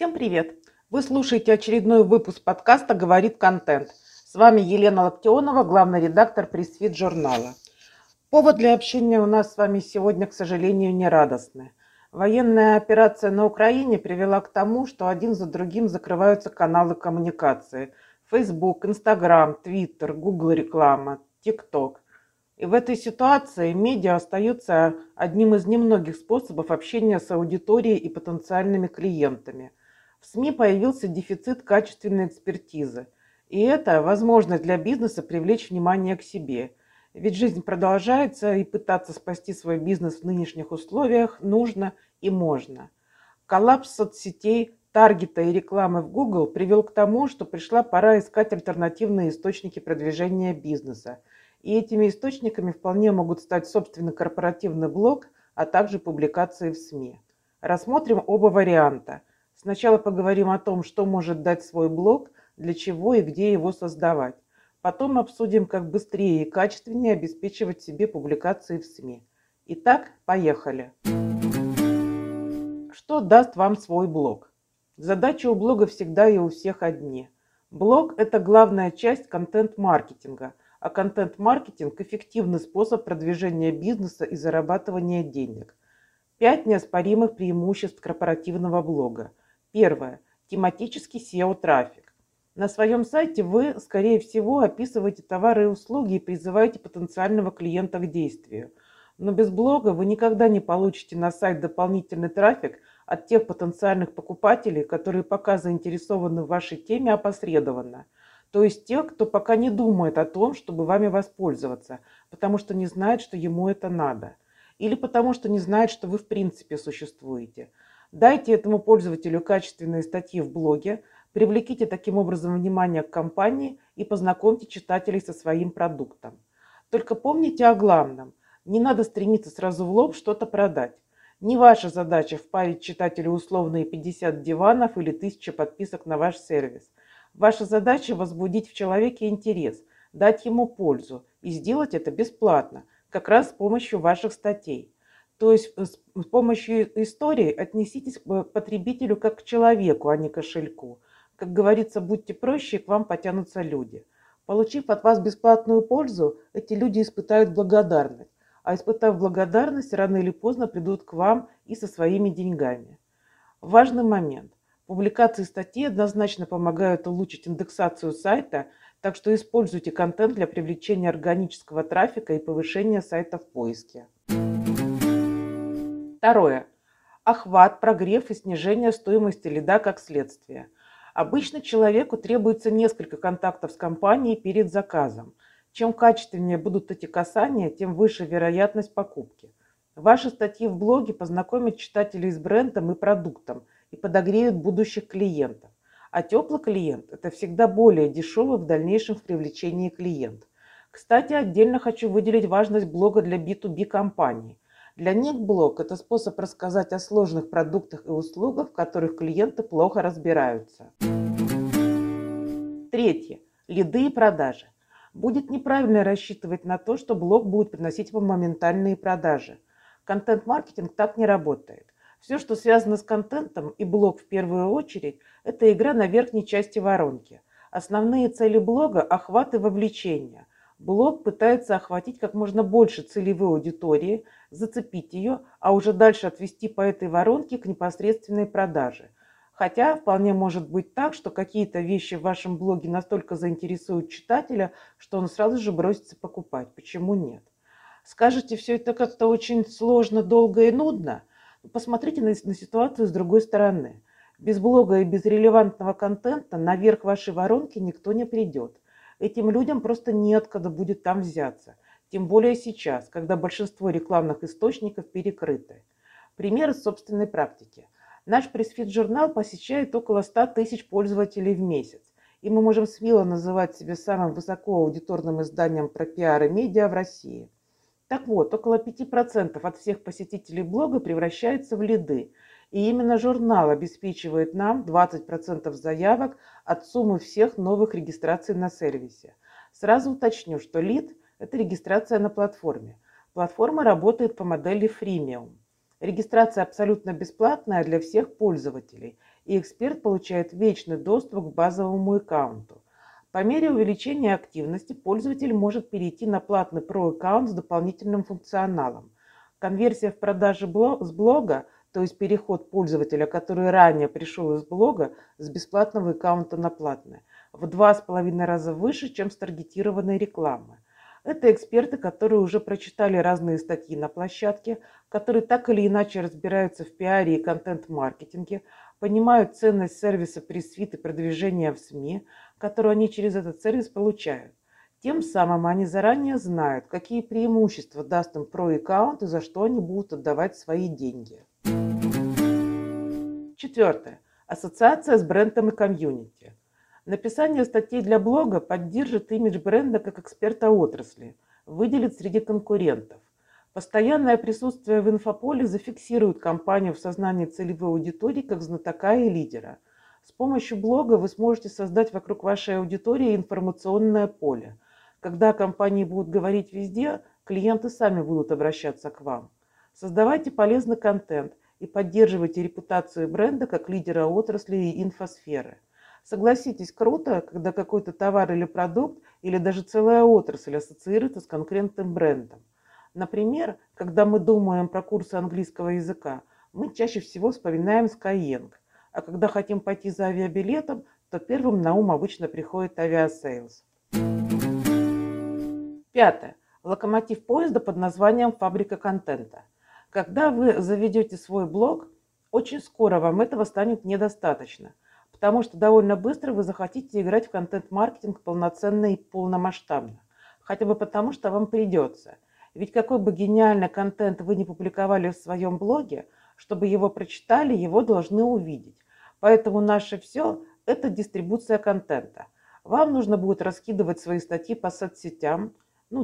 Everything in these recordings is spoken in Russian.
Всем привет! Вы слушаете очередной выпуск подкаста «Говорит контент». С вами Елена Локтионова, главный редактор «Пресс-фид» журнала. Повод для общения у нас с вами сегодня, к сожалению, не радостный. Военная операция на Украине привела к тому, что один за другим закрываются каналы коммуникации. Facebook, Instagram, Twitter, Google реклама, TikTok. И в этой ситуации медиа остаются одним из немногих способов общения с аудиторией и потенциальными клиентами. В СМИ появился дефицит качественной экспертизы. И это возможность для бизнеса привлечь внимание к себе. Ведь жизнь продолжается, и пытаться спасти свой бизнес в нынешних условиях нужно и можно. Коллапс соцсетей, таргета и рекламы в Google привел к тому, что пришла пора искать альтернативные источники продвижения бизнеса. И этими источниками вполне могут стать собственный корпоративный блог, а также публикации в СМИ. Рассмотрим оба варианта. Сначала поговорим о том, что может дать свой блог, для чего и где его создавать. Потом обсудим, как быстрее и качественнее обеспечивать себе публикации в СМИ. Итак, поехали. Что даст вам свой блог? Задачи у блога всегда и у всех одни. Блог – это главная часть контент-маркетинга. А контент-маркетинг – эффективный способ продвижения бизнеса и зарабатывания денег. 5 неоспоримых преимуществ корпоративного блога. Первое. Тематический SEO-трафик. На своем сайте вы, скорее всего, описываете товары и услуги и призываете потенциального клиента к действию. Но без блога вы никогда не получите на сайт дополнительный трафик от тех потенциальных покупателей, которые пока заинтересованы в вашей теме опосредованно. То есть тех, кто пока не думает о том, чтобы вами воспользоваться, потому что не знает, что ему это надо. Или потому что не знает, что вы в принципе существуете. Дайте этому пользователю качественные статьи в блоге, привлеките таким образом внимание к компании и познакомьте читателей со своим продуктом. Только помните о главном. Не надо стремиться сразу в лоб что-то продать. Не ваша задача впарить читателю условные 50 диванов или 1000 подписок на ваш сервис. Ваша задача – возбудить в человеке интерес, дать ему пользу и сделать это бесплатно, как раз с помощью ваших статей. То есть с помощью истории отнеситесь к потребителю как к человеку, а не к кошельку. Как говорится, будьте проще, и к вам потянутся люди. Получив от вас бесплатную пользу, эти люди испытают благодарность. А испытав благодарность, рано или поздно придут к вам и со своими деньгами. Важный момент. Публикации статей однозначно помогают улучшить индексацию сайта, так что используйте контент для привлечения органического трафика и повышения сайта в поиске. Второе. Охват, прогрев и снижение стоимости лида как следствие. Обычно человеку требуется несколько контактов с компанией перед заказом. Чем качественнее будут эти касания, тем выше вероятность покупки. Ваши статьи в блоге познакомят читателей с брендом и продуктом и подогреют будущих клиентов. А теплый клиент – это всегда более дешевый в дальнейшем в привлечении клиент. Кстати, отдельно хочу выделить важность блога для B2B компаний. Для них блог – это способ рассказать о сложных продуктах и услугах, в которых клиенты плохо разбираются. Третье. Лиды и продажи. Будет неправильно рассчитывать на то, что блог будет приносить вам моментальные продажи. Контент-маркетинг так не работает. Все, что связано с контентом и блог в первую очередь, это игра на верхней части воронки. Основные цели блога – охват и вовлечение. Блог пытается охватить как можно больше целевой аудитории, зацепить ее, а уже дальше отвести по этой воронке к непосредственной продаже. Хотя вполне может быть так, что какие-то вещи в вашем блоге настолько заинтересуют читателя, что он сразу же бросится покупать. Почему нет? Скажете, все это как-то очень сложно, долго и нудно? Посмотрите на ситуацию с другой стороны. Без блога и без релевантного контента наверх вашей воронки никто не придет. Этим людям просто неоткуда будет там взяться. Тем более сейчас, когда большинство рекламных источников перекрыты. Пример из собственной практики. Наш пресс-фид-журнал посещает около 100 тысяч пользователей в месяц. И мы можем смело называть себя самым высокоаудиторным изданием про пиар и медиа в России. Так вот, около 5% от всех посетителей блога превращаются в лиды. И именно журнал обеспечивает нам 20% заявок от суммы всех новых регистраций на сервисе. Сразу уточню, что лид – это регистрация на платформе. Платформа работает по модели freemium. Регистрация абсолютно бесплатная для всех пользователей. И и эксперт получает вечный доступ к базовому аккаунту. По мере увеличения активности пользователь может перейти на платный про-аккаунт с дополнительным функционалом. Конверсия в продаже с блога, то есть переход пользователя, который ранее пришел из блога, с бесплатного аккаунта на платное, в 2,5 раза выше, чем с таргетированной рекламы. Это эксперты, которые уже прочитали разные статьи на площадке, которые так или иначе разбираются в пиаре и контент-маркетинге, понимают ценность сервиса Pressfeed и продвижения в СМИ, которую они через этот сервис получают. Тем самым они заранее знают, какие преимущества даст им про-аккаунт и за что они будут отдавать свои деньги. 4. Ассоциация с брендом и комьюнити. Написание статей для блога поддержит имидж бренда как эксперта отрасли, выделит среди конкурентов. Постоянное присутствие в инфополе зафиксирует компанию в сознании целевой аудитории как знатока и лидера. С помощью блога вы сможете создать вокруг вашей аудитории информационное поле. Когда компании будут говорить везде, клиенты сами будут обращаться к вам. Создавайте полезный контент и поддерживайте репутацию бренда как лидера отрасли и инфосферы. Согласитесь, круто, когда какой-то товар или продукт, или даже целая отрасль ассоциируется с конкретным брендом. Например, когда мы думаем про курсы английского языка, мы чаще всего вспоминаем Skyeng, а когда хотим пойти за авиабилетом, то первым на ум обычно приходит Aviasales. 5. Локомотив поезда под названием «Фабрика контента». Когда вы заведете свой блог, очень скоро вам этого станет недостаточно, потому что довольно быстро вы захотите играть в контент-маркетинг полноценно и полномасштабно. Хотя бы потому, что вам придется. Ведь какой бы гениальный контент вы ни публиковали в своем блоге, чтобы его прочитали, его должны увидеть. Поэтому наше все – это дистрибуция контента. Вам нужно будет раскидывать свои статьи по соцсетям,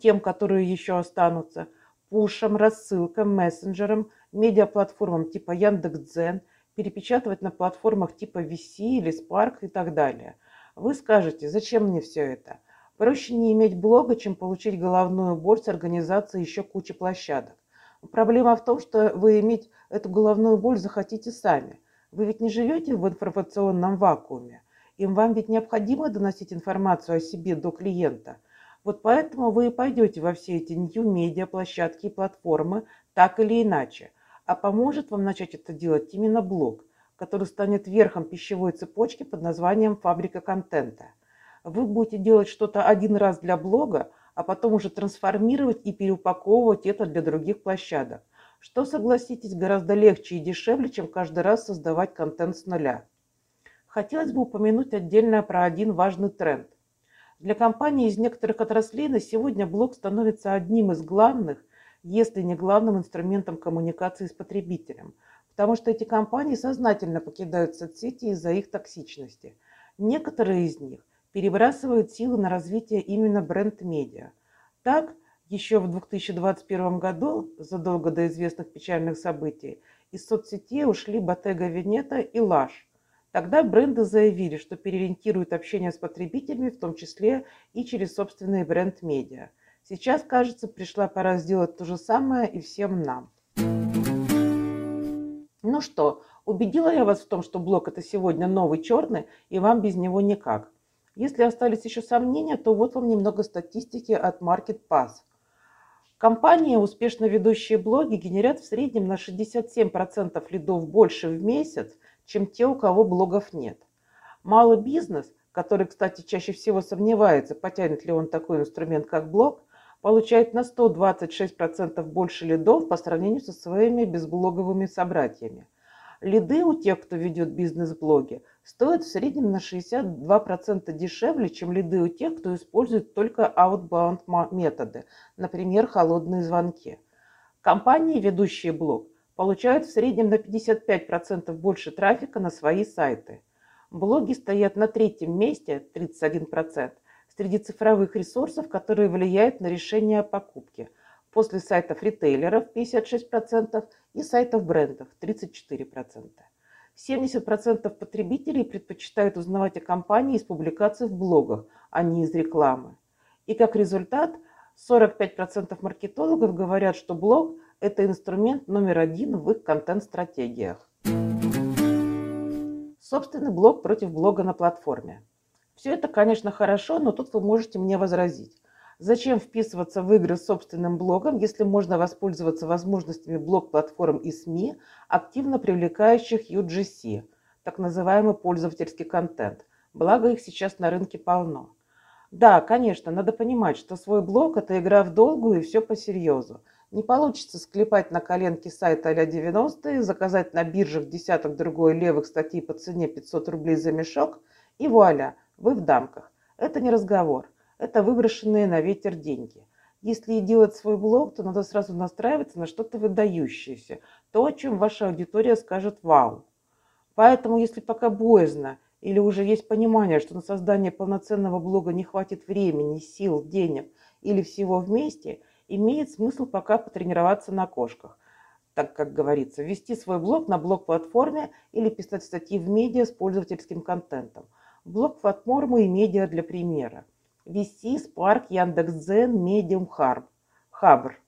тем, которые еще останутся, пушам, рассылкам, мессенджерам, медиаплатформам типа Яндекс.Дзен, перепечатывать на платформах типа VC или Spark и так далее. Вы скажете, зачем мне все это? Проще не иметь блога, чем получить головную боль с организацией еще кучи площадок. Проблема в том, что вы иметь эту головную боль захотите сами. Вы ведь не живете в информационном вакууме. Вам ведь необходимо доносить информацию о себе до клиента. Вот поэтому вы и пойдете во все эти нью-медиа, площадки и платформы так или иначе. А поможет вам начать это делать именно блог, который станет верхом пищевой цепочки под названием «Фабрика контента». Вы будете делать что-то один раз для блога, а потом уже трансформировать и переупаковывать это для других площадок, что, согласитесь, гораздо легче и дешевле, чем каждый раз создавать контент с нуля. Хотелось бы упомянуть отдельно про один важный тренд. Для компаний из некоторых отраслей на сегодня блог становится одним из главных, если не главным инструментом коммуникации с потребителем, потому что эти компании сознательно покидают соцсети из-за их токсичности. Некоторые из них перебрасывают силы на развитие именно бренд-медиа. Так, еще в 2021 году, задолго до известных печальных событий, из соцсетей ушли Bottega Veneta и Lush. Тогда бренды заявили, что переориентируют общение с потребителями, в том числе и через собственные бренд-медиа. Сейчас, кажется, пришла пора сделать то же самое и всем нам. Ну что, убедила я вас в том, что блог – это сегодня новый черный, и вам без него никак. Если остались еще сомнения, то вот вам немного статистики от MarketPass. Компании, успешно ведущие блоги, генерят в среднем на 67% лидов больше в месяц, чем те, у кого блогов нет. Малый бизнес, который, кстати, чаще всего сомневается, потянет ли он такой инструмент, как блог, получает на 126% больше лидов по сравнению со своими безблоговыми собратьями. Лиды у тех, кто ведет бизнес-блоги, стоят в среднем на 62% дешевле, чем лиды у тех, кто использует только outbound методы, например, холодные звонки. Компании, ведущие блог, получают в среднем на 55% больше трафика на свои сайты. Блоги стоят на третьем месте, 31%, среди цифровых ресурсов, которые влияют на решение о покупке, после сайтов ритейлеров 56% и сайтов брендов 34%. 70% потребителей предпочитают узнавать о компании из публикаций в блогах, а не из рекламы. И как результат, 45% маркетологов говорят, что блог – это инструмент номер 1 в их контент-стратегиях. Собственно, блог против блога на платформе. Все это, конечно, хорошо, но тут вы можете мне возразить. Зачем вписываться в игры с собственным блогом, если можно воспользоваться возможностями блог-платформ и СМИ, активно привлекающих UGC, так называемый пользовательский контент, благо их сейчас на рынке полно. Да, конечно, надо понимать, что свой блог – это игра в долгую и все по-серьезу. Не получится склепать на коленке сайт а-ля 90-е, заказать на биржах десяток другой левых статей по цене 500 рублей за мешок, и вуаля, вы в дамках. Это не разговор. Это выброшенные на ветер деньги. Если и делать свой блог, то надо сразу настраиваться на что-то выдающееся, то, о чем ваша аудитория скажет «Вау». Поэтому, если пока боязно или уже есть понимание, что на создание полноценного блога не хватит времени, сил, денег или всего вместе, имеет смысл пока потренироваться на кошках. Так, как говорится, вести свой блог на блог-платформе или писать статьи в медиа с пользовательским контентом. Блог-платформы и медиа для примера. VC, Spark, Яндекс.Дзен, Medium, Harp, Хабр.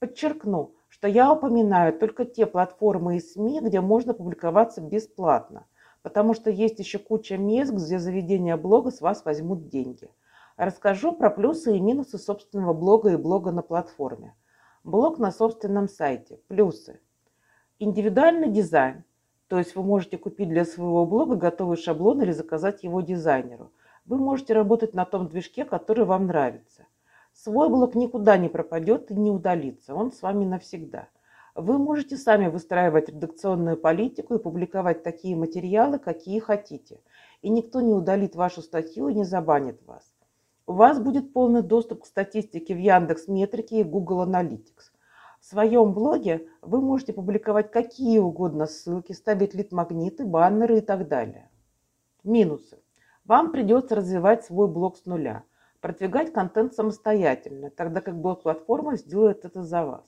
Подчеркну, что я упоминаю только те платформы и СМИ, где можно публиковаться бесплатно, потому что есть еще куча мест, где заведения блога с вас возьмут деньги. Расскажу про плюсы и минусы собственного блога и блога на платформе. Блог на собственном сайте. Плюсы. Индивидуальный дизайн. То есть вы можете купить для своего блога готовый шаблон или заказать его дизайнеру. Вы можете работать на том движке, который вам нравится. Свой блог никуда не пропадет и не удалится. Он с вами навсегда. Вы можете сами выстраивать редакционную политику и публиковать такие материалы, какие хотите. И никто не удалит вашу статью и не забанит вас. У вас будет полный доступ к статистике в Яндекс.Метрике и Google Analytics. В своем блоге вы можете публиковать какие угодно ссылки, ставить лид-магниты, баннеры и так далее. Минусы. Вам придется развивать свой блог с нуля, продвигать контент самостоятельно, тогда как блог-платформа сделает это за вас.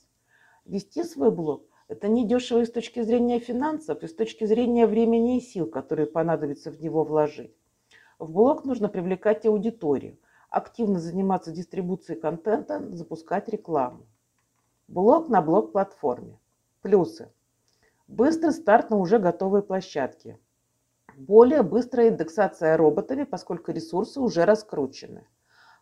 Вести свой блог – это недешево и с точки зрения финансов, и с точки зрения времени и сил, которые понадобится в него вложить. В блог нужно привлекать аудиторию, активно заниматься дистрибуцией контента, запускать рекламу. Блог на блог-платформе. Плюсы. Быстрый старт на уже готовые площадки. Более быстрая индексация роботами, поскольку ресурсы уже раскручены.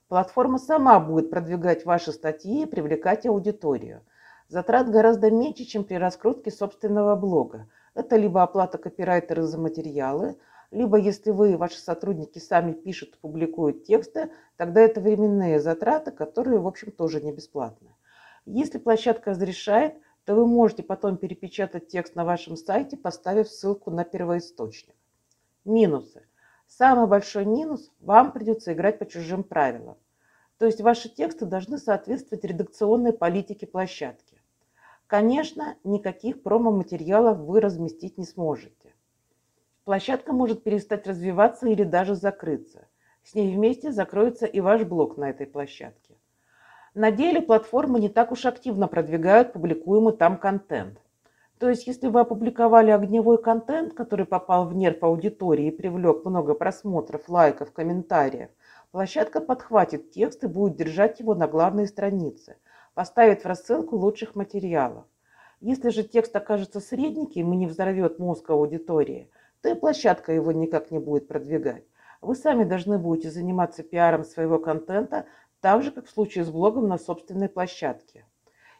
Платформа сама будет продвигать ваши статьи и привлекать аудиторию. Затрат гораздо меньше, чем при раскрутке собственного блога. Это либо оплата копирайтера за материалы, либо если вы и ваши сотрудники сами пишут и публикуют тексты, тогда это временные затраты, которые, в общем, тоже не бесплатны. Если площадка разрешает, то вы можете потом перепечатать текст на вашем сайте, поставив ссылку на первоисточник. Минусы. Самый большой минус – вам придется играть по чужим правилам. То есть ваши тексты должны соответствовать редакционной политике площадки. Конечно, никаких промо-материалов вы разместить не сможете. Площадка может перестать развиваться или даже закрыться. С ней вместе закроется и ваш блог на этой площадке. На деле платформы не так уж активно продвигают публикуемый там контент. То есть, если вы опубликовали огневой контент, который попал в нерв аудитории и привлек много просмотров, лайков, комментариев, площадка подхватит текст и будет держать его на главной странице, поставит в рассылку лучших материалов. Если же текст окажется средненьким и не взорвет мозг аудитории, то и площадка его никак не будет продвигать. Вы сами должны будете заниматься пиаром своего контента, так же, как в случае с блогом на собственной площадке.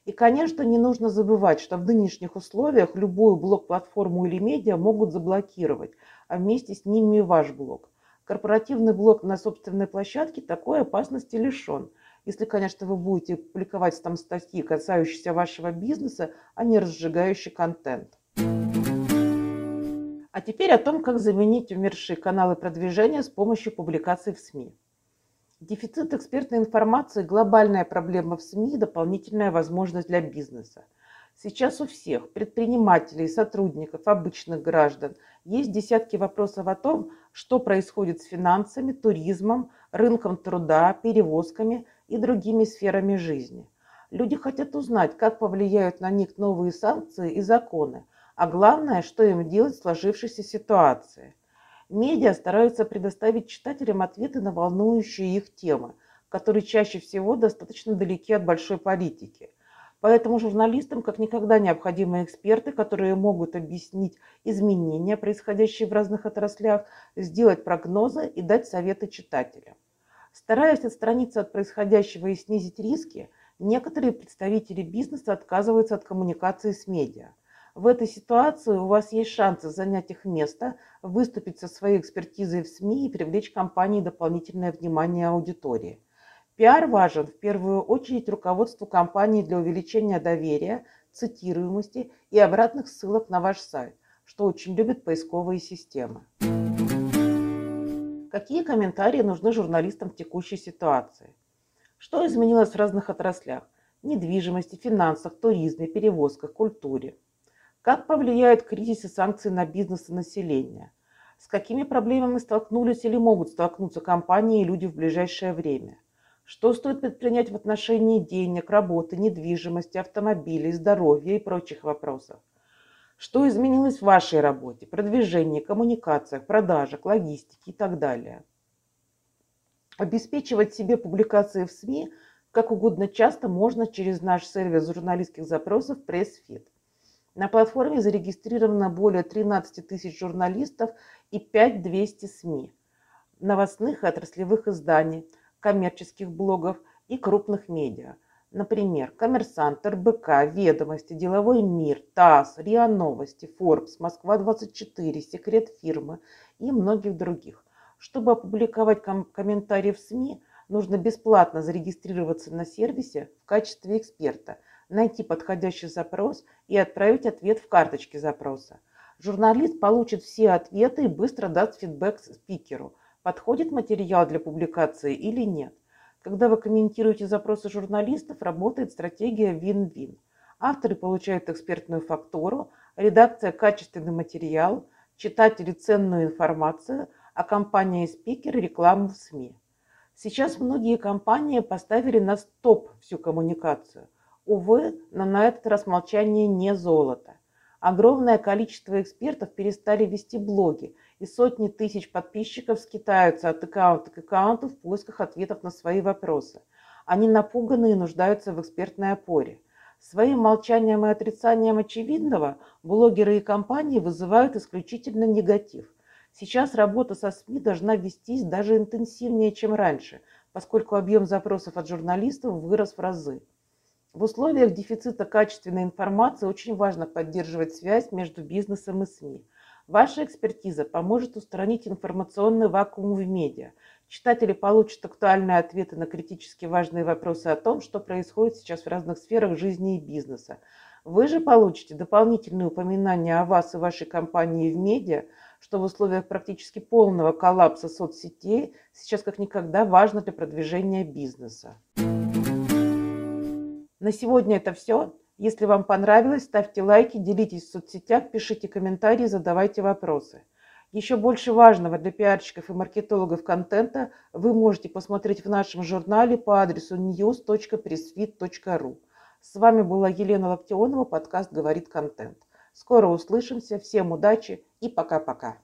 И, конечно, не нужно забывать, что в нынешних условиях любую блог-платформу или медиа могут заблокировать, а вместе с ними и ваш блог. Корпоративный блог на собственной площадке такой опасности лишен, если, конечно, вы будете публиковать там статьи, касающиеся вашего бизнеса, а не разжигающий контент. А теперь о том, как заменить умершие каналы продвижения с помощью публикаций в СМИ. Дефицит экспертной информации – глобальная проблема в СМИ и дополнительная возможность для бизнеса. Сейчас у всех – предпринимателей, сотрудников, обычных граждан – есть десятки вопросов о том, что происходит с финансами, туризмом, рынком труда, перевозками и другими сферами жизни. Люди хотят узнать, как повлияют на них новые санкции и законы, а главное, что им делать в сложившейся ситуации. Медиа стараются предоставить читателям ответы на волнующие их темы, которые чаще всего достаточно далеки от большой политики. Поэтому журналистам как никогда необходимы эксперты, которые могут объяснить изменения, происходящие в разных отраслях, сделать прогнозы и дать советы читателям. Стараясь отстраниться от происходящего и снизить риски, некоторые представители бизнеса отказываются от коммуникации с медиа. В этой ситуации у вас есть шансы занять их место, выступить со своей экспертизой в СМИ и привлечь компании дополнительное внимание аудитории. Пиар важен в первую очередь руководству компании для увеличения доверия, цитируемости и обратных ссылок на ваш сайт, что очень любят поисковые системы. Какие комментарии нужны журналистам в текущей ситуации? Что изменилось в разных отраслях? Недвижимости, финансах, туризме, перевозках, культуре. Как повлияют кризис и санкции на бизнес и население? С какими проблемами столкнулись или могут столкнуться компании и люди в ближайшее время? Что стоит предпринять в отношении денег, работы, недвижимости, автомобилей, здоровья и прочих вопросов? Что изменилось в вашей работе, продвижении, коммуникациях, продажах, логистике и так далее? Обеспечивать себе публикации в СМИ как угодно часто можно через наш сервис журналистских запросов Pressfeed. На платформе зарегистрировано более 13 тысяч журналистов и 5200 СМИ, новостных и отраслевых изданий, коммерческих блогов и крупных медиа. Например, Коммерсант, РБК, Ведомости, Деловой мир, ТАСС, РИА Новости, Форбс, Москва-24, Секрет фирмы и многих других. Чтобы опубликовать комментарии в СМИ, нужно бесплатно зарегистрироваться на сервисе в качестве эксперта, найти подходящий запрос и отправить ответ в карточке запроса. Журналист получит все ответы и быстро даст фидбэк спикеру, подходит материал для публикации или нет. Когда вы комментируете запросы журналистов, работает стратегия win-win. Авторы получают экспертную фактуру, редакция – качественный материал, читатели – ценную информацию, а компания и спикеры – рекламу в СМИ. Сейчас многие компании поставили на стоп всю коммуникацию. Увы, но на этот раз молчание не золото. Огромное количество экспертов перестали вести блоги, и сотни тысяч подписчиков скитаются от аккаунта к аккаунту в поисках ответов на свои вопросы. Они напуганы и нуждаются в экспертной опоре. Своим молчанием и отрицанием очевидного блогеры и компании вызывают исключительно негатив. Сейчас работа со СМИ должна вестись даже интенсивнее, чем раньше, поскольку объем запросов от журналистов вырос в разы. В условиях дефицита качественной информации очень важно поддерживать связь между бизнесом и СМИ. Ваша экспертиза поможет устранить информационный вакуум в медиа. Читатели получат актуальные ответы на критически важные вопросы о том, что происходит сейчас в разных сферах жизни и бизнеса. Вы же получите дополнительные упоминания о вас и вашей компании в медиа, что в условиях практически полного коллапса соцсетей сейчас как никогда важно для продвижения бизнеса. На сегодня это все. Если вам понравилось, ставьте лайки, делитесь в соцсетях, пишите комментарии, задавайте вопросы. Еще больше важного для пиарщиков и маркетологов контента вы можете посмотреть в нашем журнале по адресу news.pressfeed.ru. С вами была Елена Локтионова, подкаст «Говорит контент». Скоро услышимся, всем удачи и пока-пока.